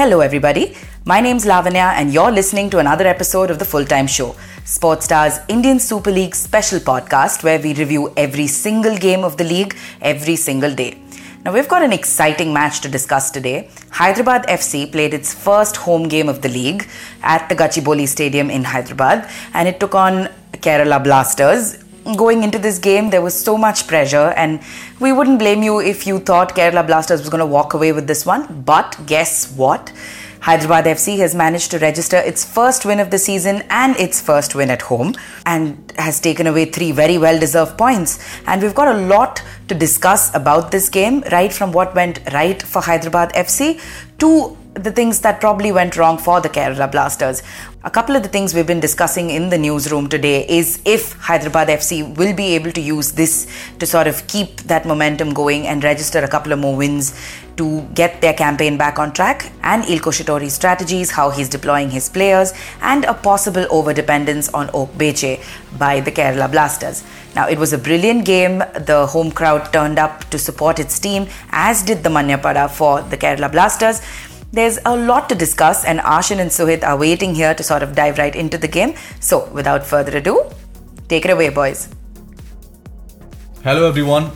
Hello everybody, my name's Lavanya and you're listening to another episode of The Full Time Show, Sportstar's Indian Super League special podcast where we review every single game of the league every single day. Now we've got an exciting match to discuss today. Hyderabad FC played its first home game of the league at the Gachibowli Stadium in Hyderabad and it took on Kerala Blasters. Going into this game, there was so much pressure and we wouldn't blame you if you thought Kerala Blasters was going to walk away with this one. But guess what? Hyderabad FC has managed to register its first win of the season and its first win at home and has taken away 3 very well-deserved points. And we've got a lot to discuss about this game, right from what went right for Hyderabad FC to the things that probably went wrong for the Kerala Blasters. A couple of the things we've been discussing in the newsroom today is if Hyderabad FC will be able to use this to sort of keep that momentum going and register a couple of more wins to get their campaign back on track, and Ilko Shatori's strategies, how he's deploying his players, and a possible overdependence on Ogbeche by the Kerala Blasters. Now, it was a brilliant game. The home crowd turned up to support its team, as did the Manyapada for the Kerala Blasters. There's a lot to discuss and Ashin and Suhit are waiting here to sort of dive right into the game. So, without further ado, take it away, boys. Hello everyone.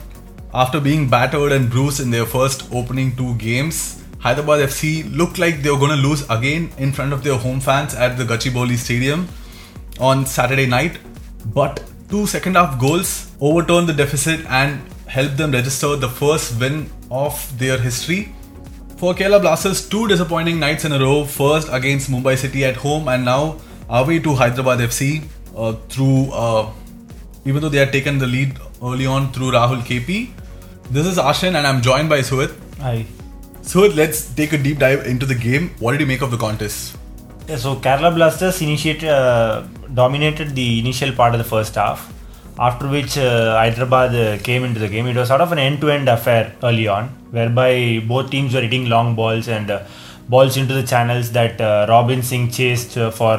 After being battered and bruised in their first opening 2 games, Hyderabad FC looked like they were going to lose again in front of their home fans at the Gachibowli Stadium on Saturday night. But 2 second half goals overturned the deficit and helped them register the first win of their history. For Kerala Blasters, 2 disappointing nights in a row, first against Mumbai City at home and now away to Hyderabad FC even though they had taken the lead early on through Rahul KP. This is Ashin and I'm joined by Suhit. Hi. Suhit, let's take a deep dive into the game. What did you make of the contest? Yeah, so Kerala Blasters dominated the initial part of the first half, after which Hyderabad came into the game. It was sort of an end-to-end affair early on, whereby both teams were hitting long balls and balls into the channels that Robin Singh chased for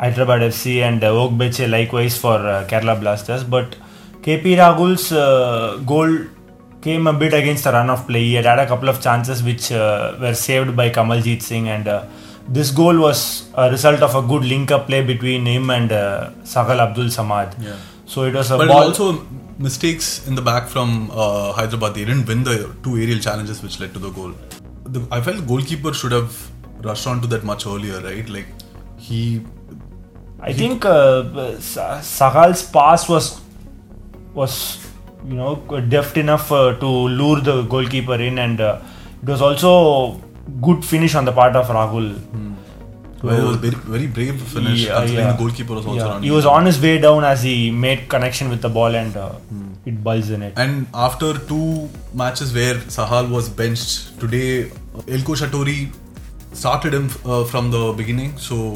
Hyderabad FC and Ogbeche likewise for Kerala Blasters. But KP Rahul's goal came a bit against the run of play. He had had a couple of chances which were saved by Kamaljeet Singh, and this goal was a result of a good link-up play between him and Sahal Abdul Samad. Yeah. So it was a ball. But also mistakes in the back from Hyderabad. They didn't win the 2 aerial challenges which led to the goal. I felt the goalkeeper should have rushed on to that much earlier, right? Like I think Sahal's pass was deft enough to lure the goalkeeper in, and it was also good finish on the part of Rahul. Well, it was very, very brave finish. The goalkeeper was also running. He was on his way down as he made connection with the ball and it bulges in it. And after 2 matches where Sahal was benched, today Ilko Shatori started him from the beginning. So